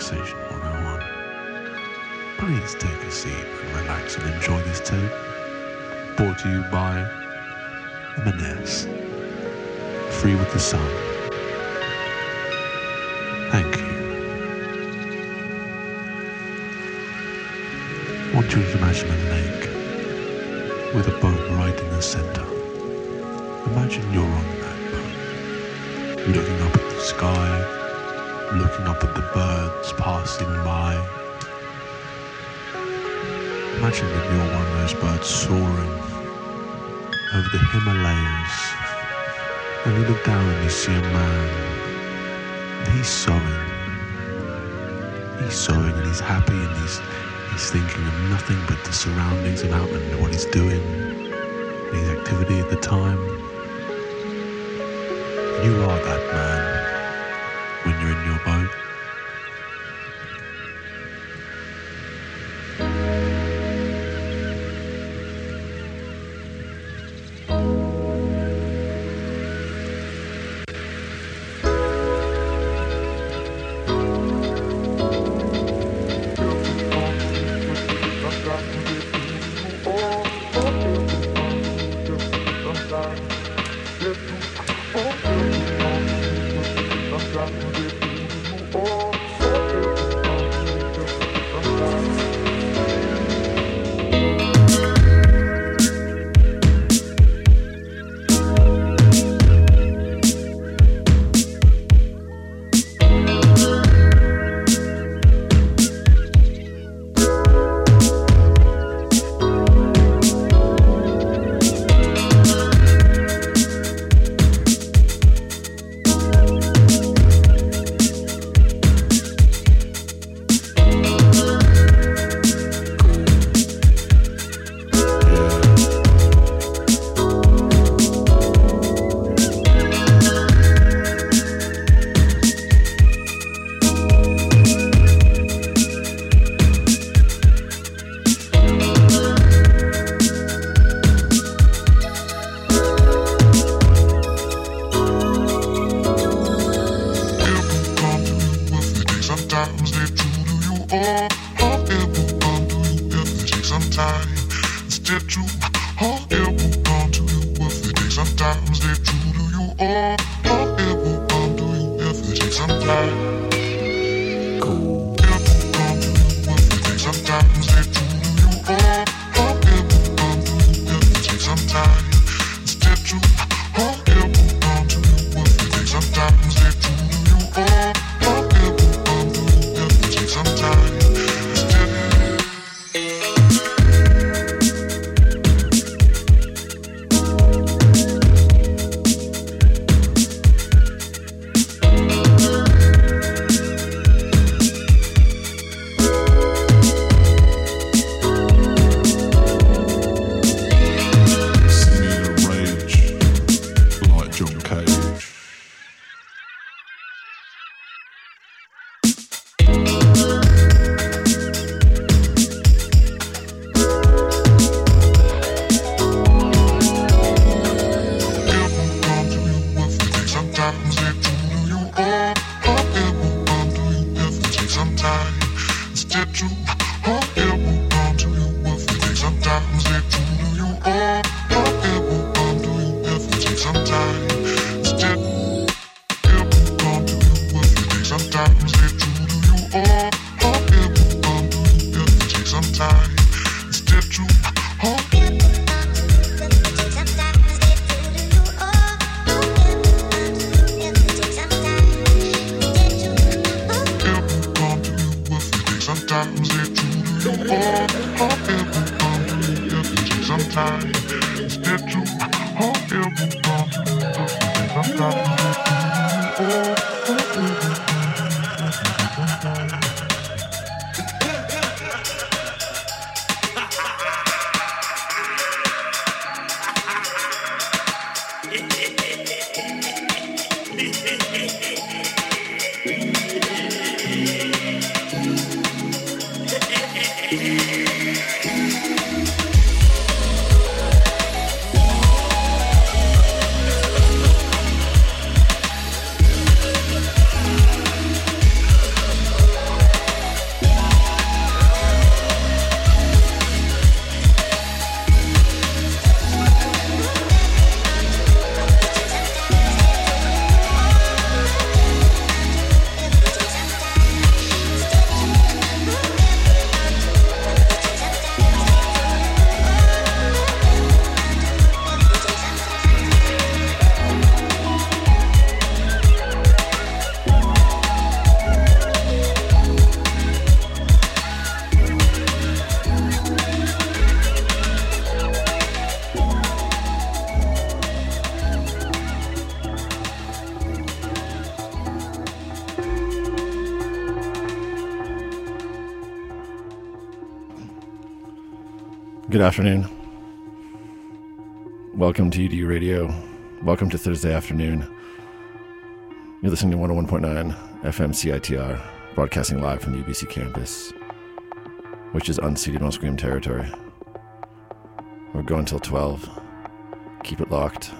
Relaxation 101. Please take a seat and relax and enjoy this tape. Brought to you by MNS Free with the Sun. Thank you. Want you to imagine a lake with a boat right in the center. Imagine you're on that boat, looking up at the sky, looking up at the birds passing by. Imagine that you're one of those birds soaring over the Himalayas, and you look down and you see a man, and he's sewing and he's happy, and he's thinking of nothing but the surroundings about him and what he's doing and his activity at the time. You are that man when you're in your boat. Good afternoon. Welcome to UDU Radio. Welcome to Thursday afternoon. You're listening to 101.9 FM CITR, broadcasting live from the UBC campus, which is unceded Musqueam territory. We're going till 12. Keep it locked.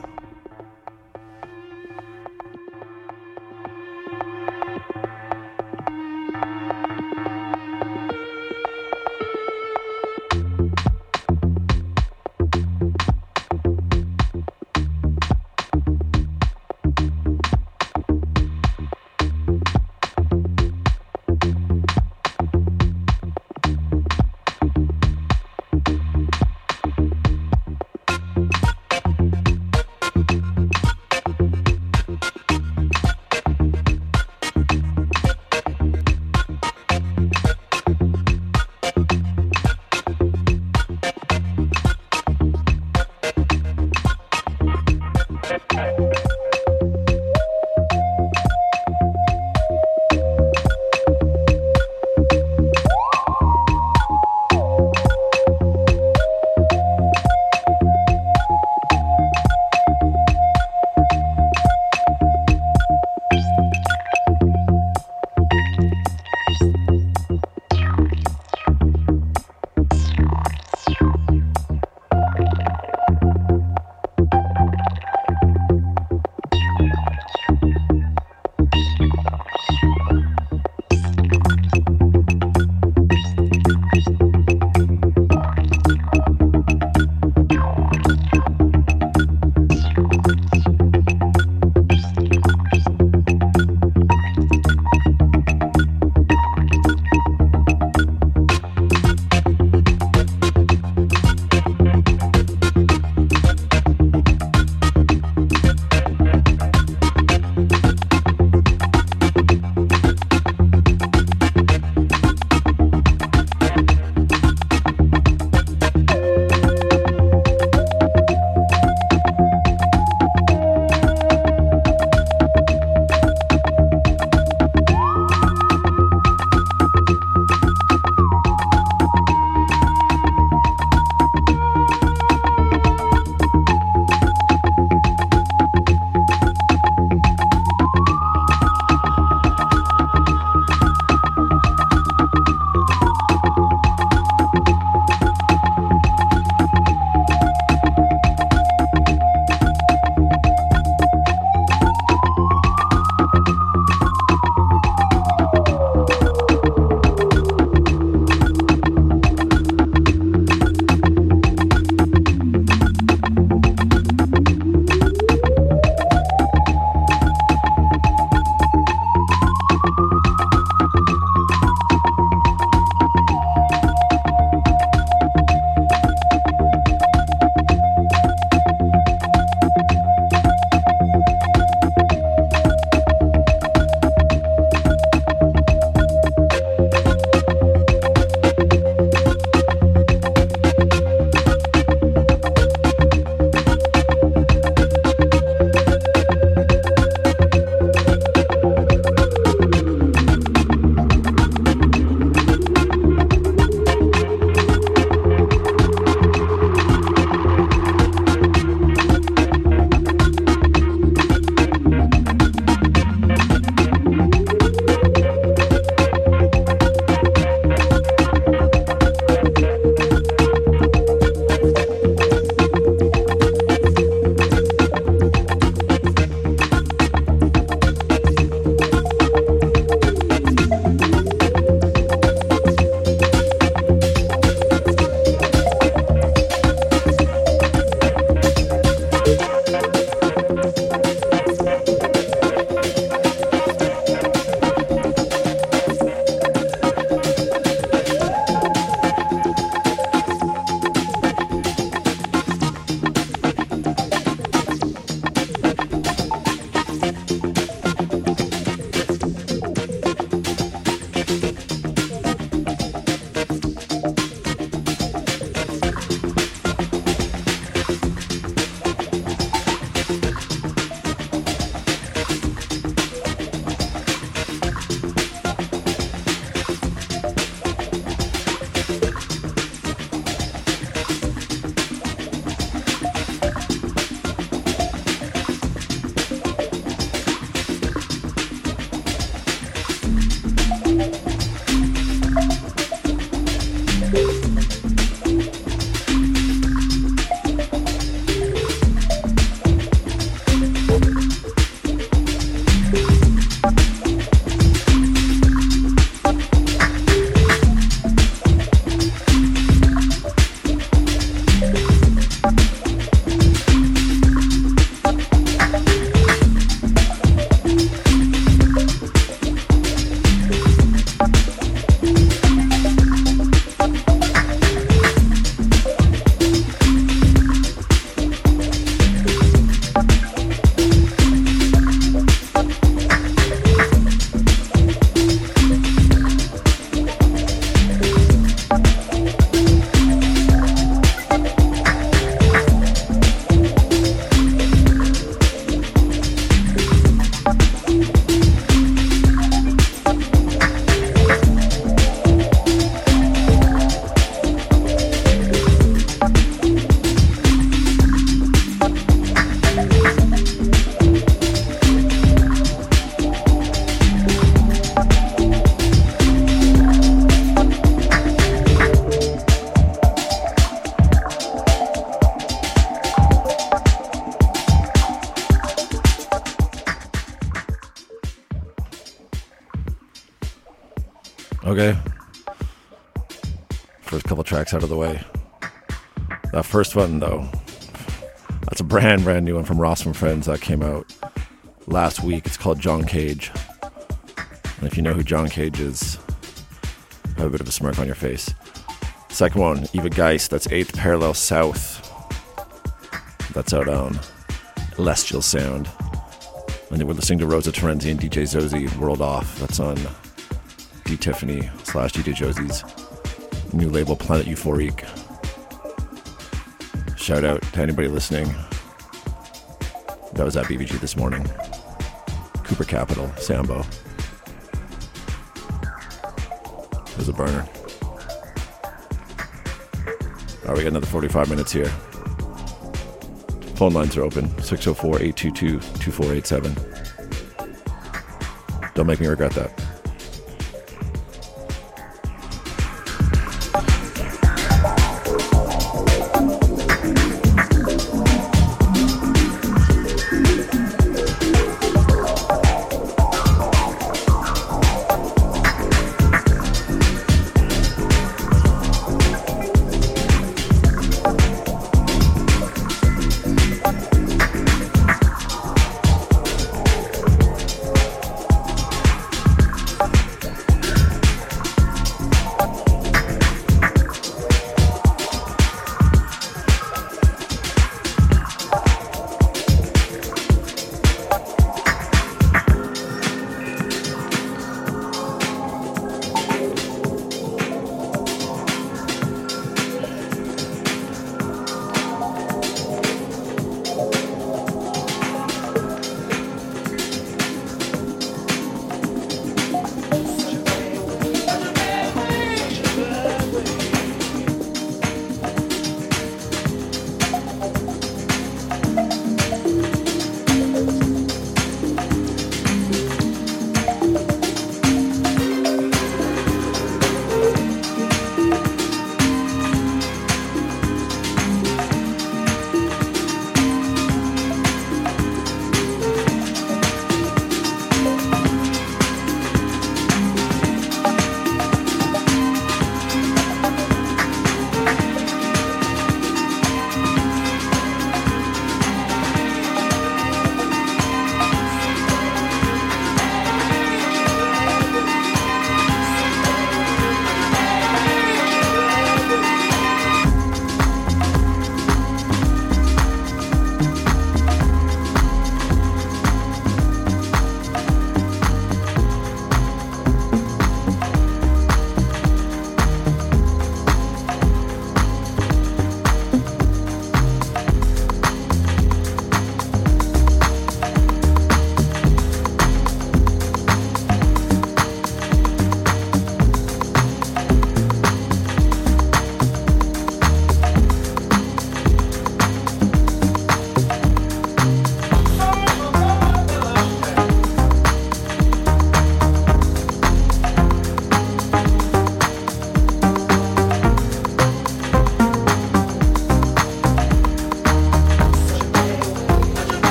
Okay? First couple tracks out of the way. That first one, though, that's a brand new one from Ross and Friends that came out last week. It's called John Cage. And if you know who John Cage is, have a bit of a smirk on your face. Second one, Eva Geist, that's 8th Parallel South. That's out on Celestial Sound. And we're listening to Rosa Terenzi and DJ Zozi, World Off. That's on D. Tiffany / DJ Zozi's new label, Planet Euphoric. Shout out to anybody listening. That was at BBG this morning. Cooper Capital, Sambo. It was a burner. All right, we got another 45 minutes here. Phone lines are open, 604-822-2487. Don't make me regret that.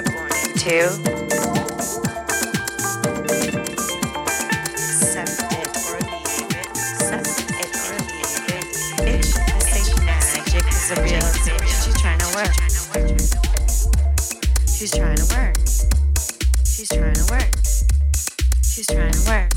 trip on it too. Accept it or leave it. Accept it or leave it. It's just like magic is a real thing. She's trying to work. She's trying to work. She's trying to work. She's trying to work.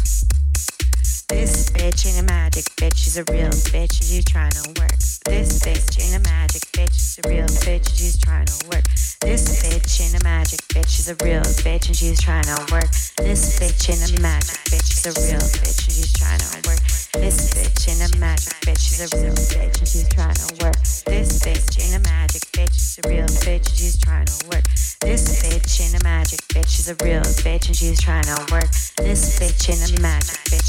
This bitch ain't a magic bitch, she's a real bitch, she's trying to work. This bitch ain't a magic bitch, she's a real bitch, she's trying to work. This bitch ain't a magic bitch, she's a real bitch, and she's trying to work. This bitch ain't a magic bitch, she's a real bitch, and she's trying to work. This bitch ain't a magic bitch, she's a real bitch, and she's trying to work. This bitch ain't a magic bitch, she's a real bitch, and she's trying to work. This bitch ain't a magic bitch, she's a real bitch, and she's trying to work. This bitch ain't a magic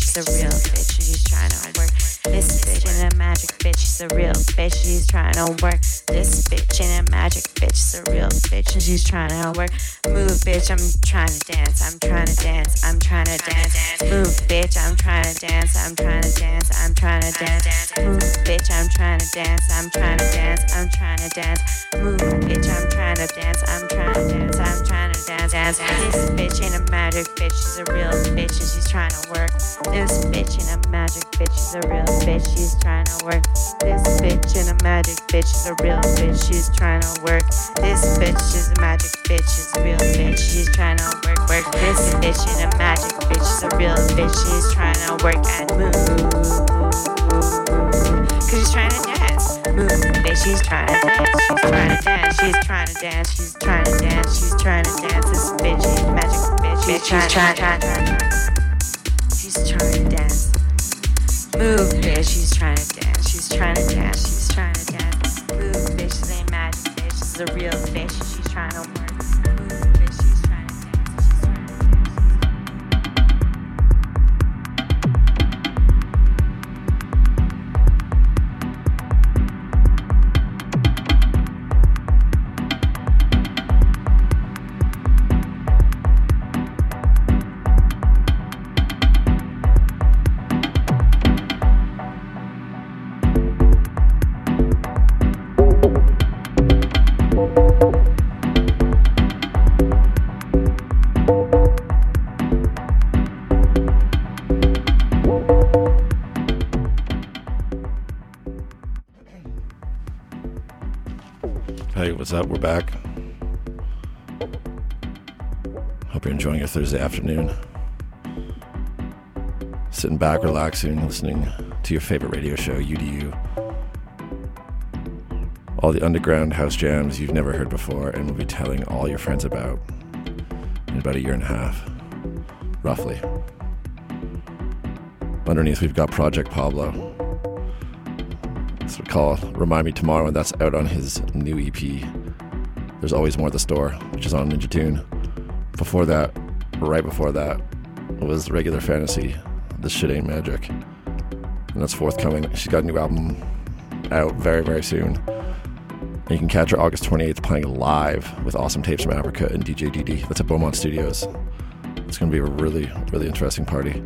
bitch, she's a real bitch, and she's trying to work. This bitch ain't a magic bitch, she's a real bitch, and she's trying to work. This bitch ain't a magic bitch, she's a real bitch, and she's trying to work. Move, bitch, I'm trying to dance, I'm trying to dance, I'm trying to dance. Move, bitch, I'm trying to dance, I'm trying to dance, I'm trying to dance. Move, bitch, I'm trying to dance, I'm trying to dance, I'm trying to dance. Move, bitch, I'm trying to dance, I'm trying to dance, I'm trying to dance. This bitch ain't a magic bitch, she's a real bitch, and she's trying to work. This bitch ain't a magic bitch, she's a real bitch, she's trying to work. This bitch ain't a magic bitch, she's a real bitch, she's trying to work. This bitch is a magic bitch, she's a real bitch, she's trying to work, work. This bitch ain't a magic bitch, she's a real bitch, she's trying to work and move. Cause she's trying to dance. Move, bitch, she's trying to dance, she's trying to dance, she's trying to dance, she's trying to dance, she's trying to dance. This bitch is magic, bitch, she's trying to dance. She's trying to dance. Move, bitch, she's trying to dance, she's trying to dance, she's trying to dance. Move, bitch, this ain't magic, bitch, this is a real bitch, she's trying to work. What's up? We're back. Hope you're enjoying your Thursday afternoon. Sitting back, relaxing, listening to your favorite radio show, UDU. All the underground house jams you've never heard before and will be telling all your friends about in about a year and a half, roughly. Underneath, we've got Project Pablo. It's called Remind Me Tomorrow, and that's out on his new EP, There's Always More at the Store, which is on Ninja Tune. Before that, right before that, was Regular Fantasy, This Shit Ain't Magic, and that's forthcoming. She's got a new album out very, very soon. And you can catch her August 28th playing live with Awesome Tapes From Africa and DJ DD. That's at Beaumont Studios. It's going to be a really, really interesting party.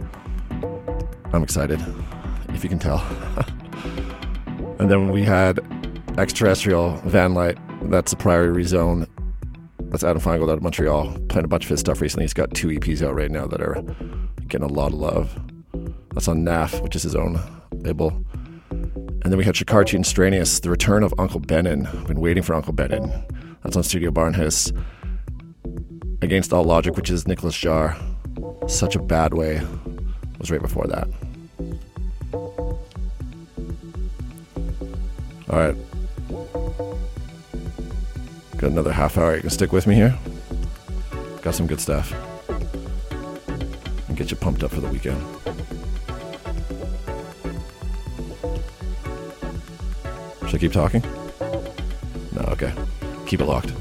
I'm excited, if you can tell. And then we had Extraterrestrial, Van Light, that's the Priory Re-Zone. That's Adam Feingold out of Montreal, playing a bunch of his stuff recently. He's got two EPs out right now that are getting a lot of love. That's on NAF, which is his own label. And then we had Shikarchi and Stranius, the return of Uncle Benin. I've been waiting for Uncle Benin. That's on Studio Barnhus. Against All Logic, which is Nicolas Jarre, Such a Bad Way, was right before that. All right, got another half hour. You can stick with me here. Got some good stuff and get you pumped up for the weekend. Should I keep talking? No, okay. Keep it locked.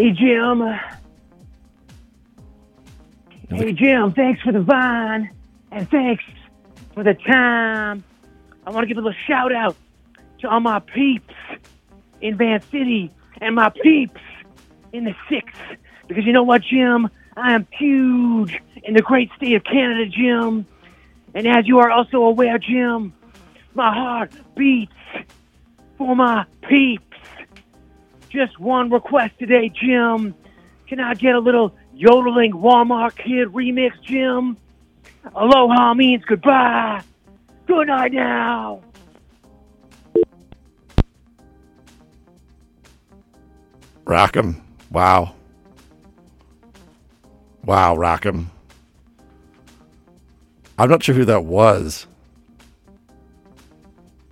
Hey, Jim. Hey, Jim, thanks for the vine, and thanks for the time. I want to give a little shout-out to all my peeps in Van City and my peeps in the 6th. Because you know what, Jim? I am huge in the great state of Canada, Jim. And as you are also aware, Jim, my heart beats for my peeps. Just one request today, Jim. Can I get a little yodeling Walmart Kid remix, Jim? Aloha means goodbye. Good night now. Rock'em. Wow. Wow, Rock'em. I'm not sure who that was,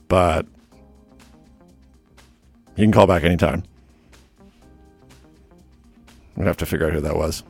but you can call back anytime. I'm going to have to figure out who that was.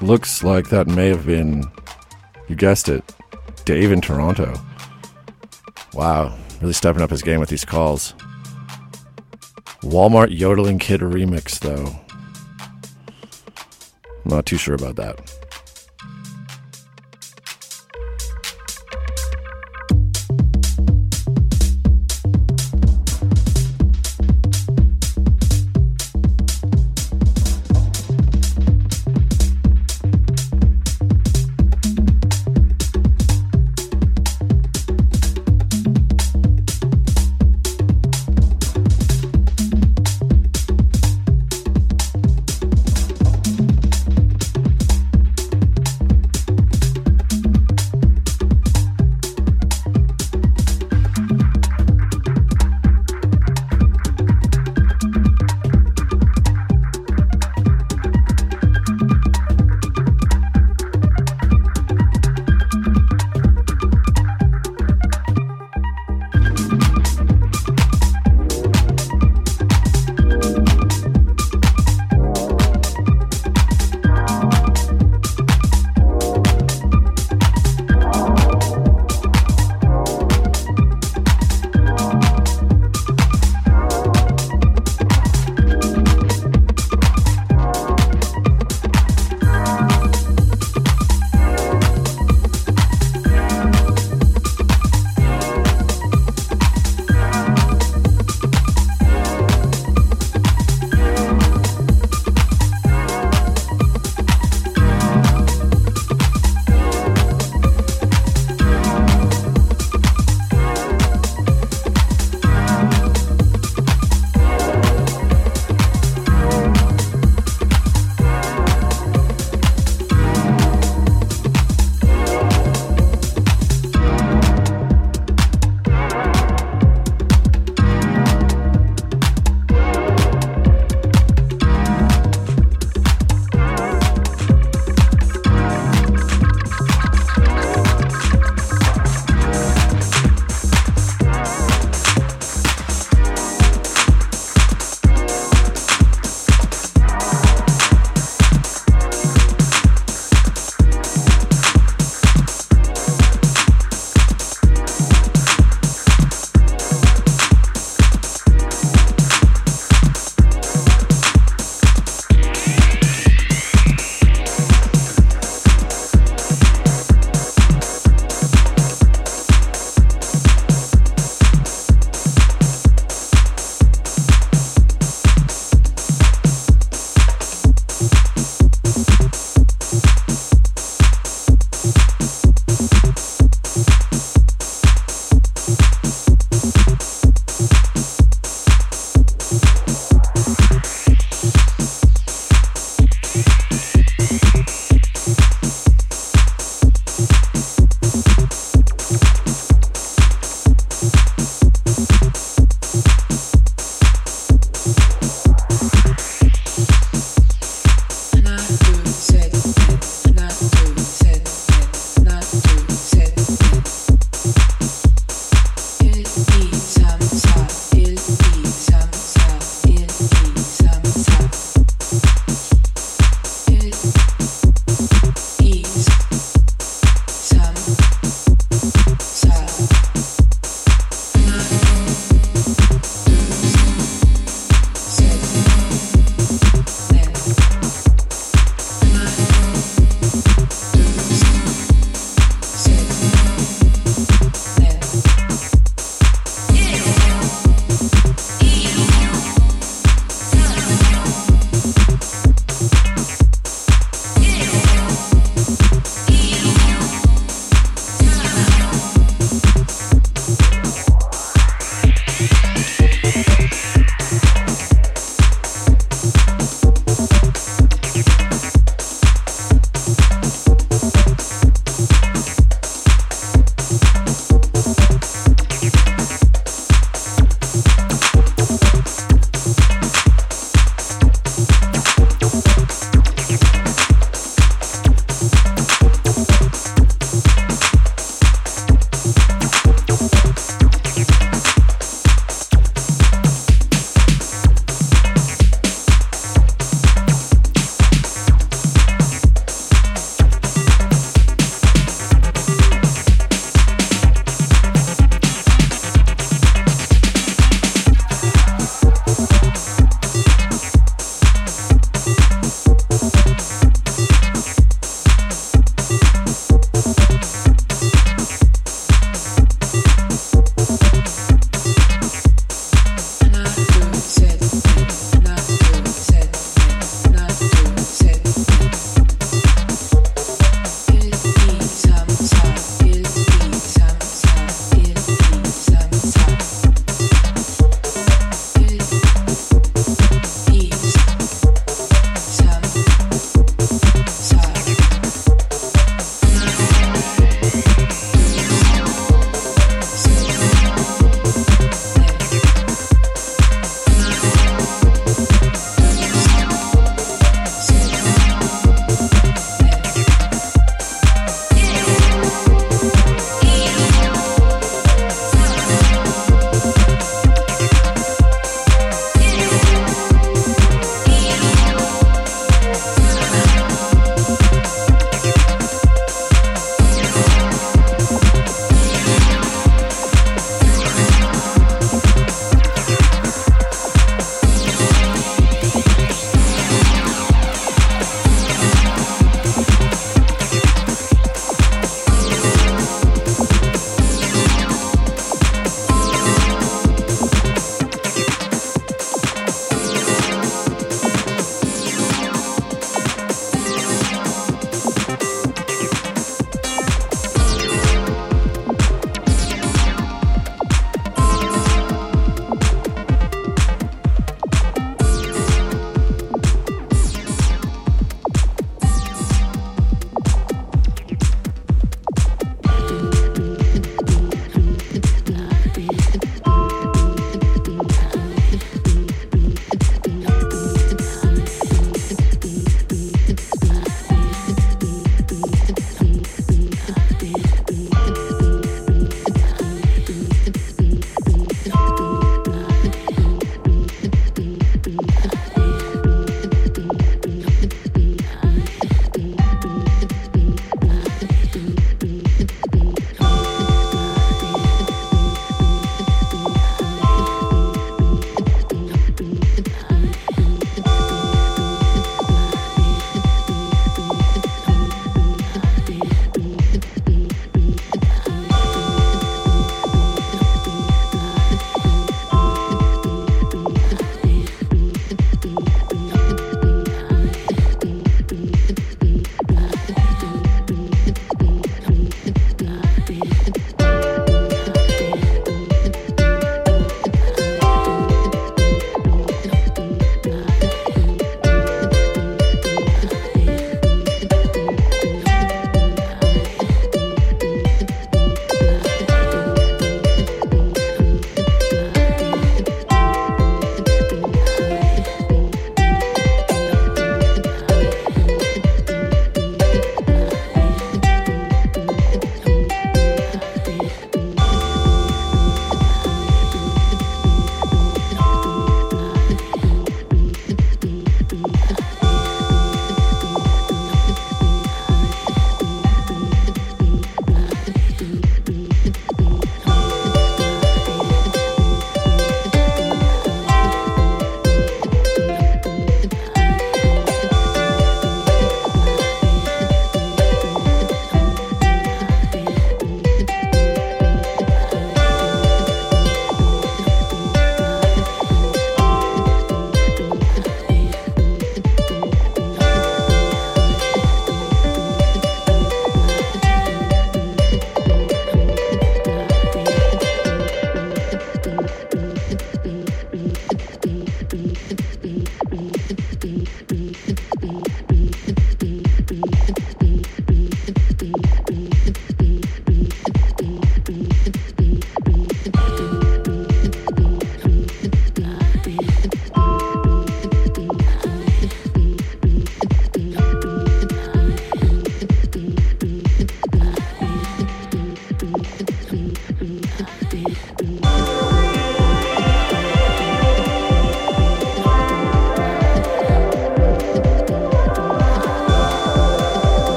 Looks like that may have been, you guessed it, Dave in Toronto. Wow. Really stepping up his game with these calls. Walmart Yodeling Kid remix, though. Not too sure about that.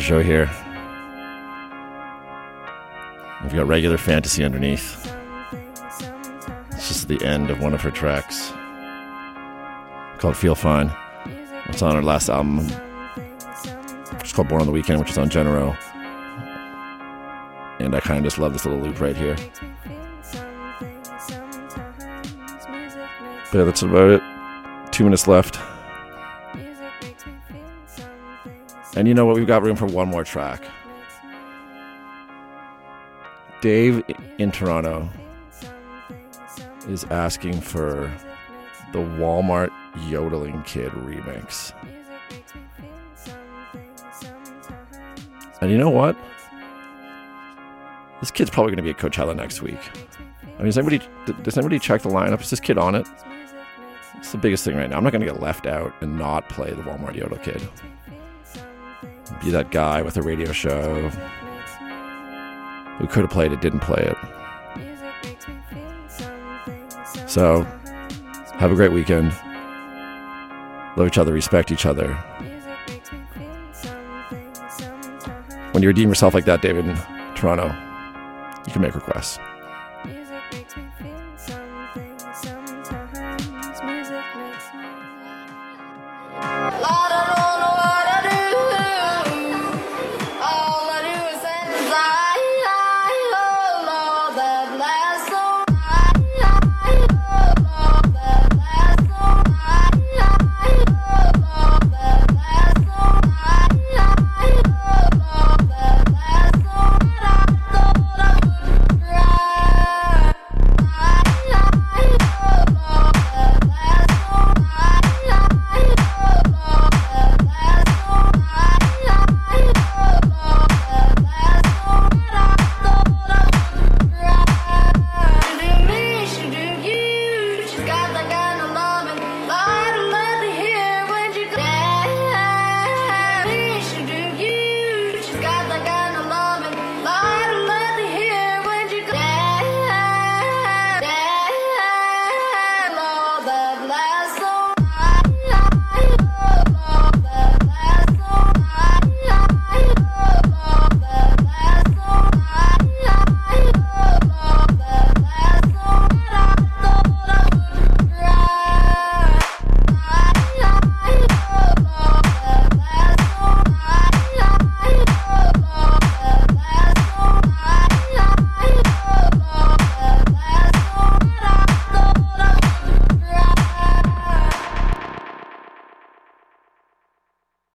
Show here. We've got Regular Fantasy underneath. It's just the end of one of her tracks called Feel Fine. It's on her last album. It's called Born on the Weekend, which is on Genero. And I kind of just love this little loop right here. But yeah, that's about it. 2 minutes left. And you know what? We've got room for one more track. Dave in Toronto is asking for the Walmart Yodeling Kid remix. And you know what? This kid's probably going to be at Coachella next week. I mean, does anybody check the lineup? Is this kid on it? It's the biggest thing right now. I'm not going to get left out and not play the Walmart Yodel Kid. Be that guy with a radio show who could have played it, didn't play it. So, have a great weekend. Love each other, respect each other. When you redeem yourself like that, David in Toronto, you can make requests.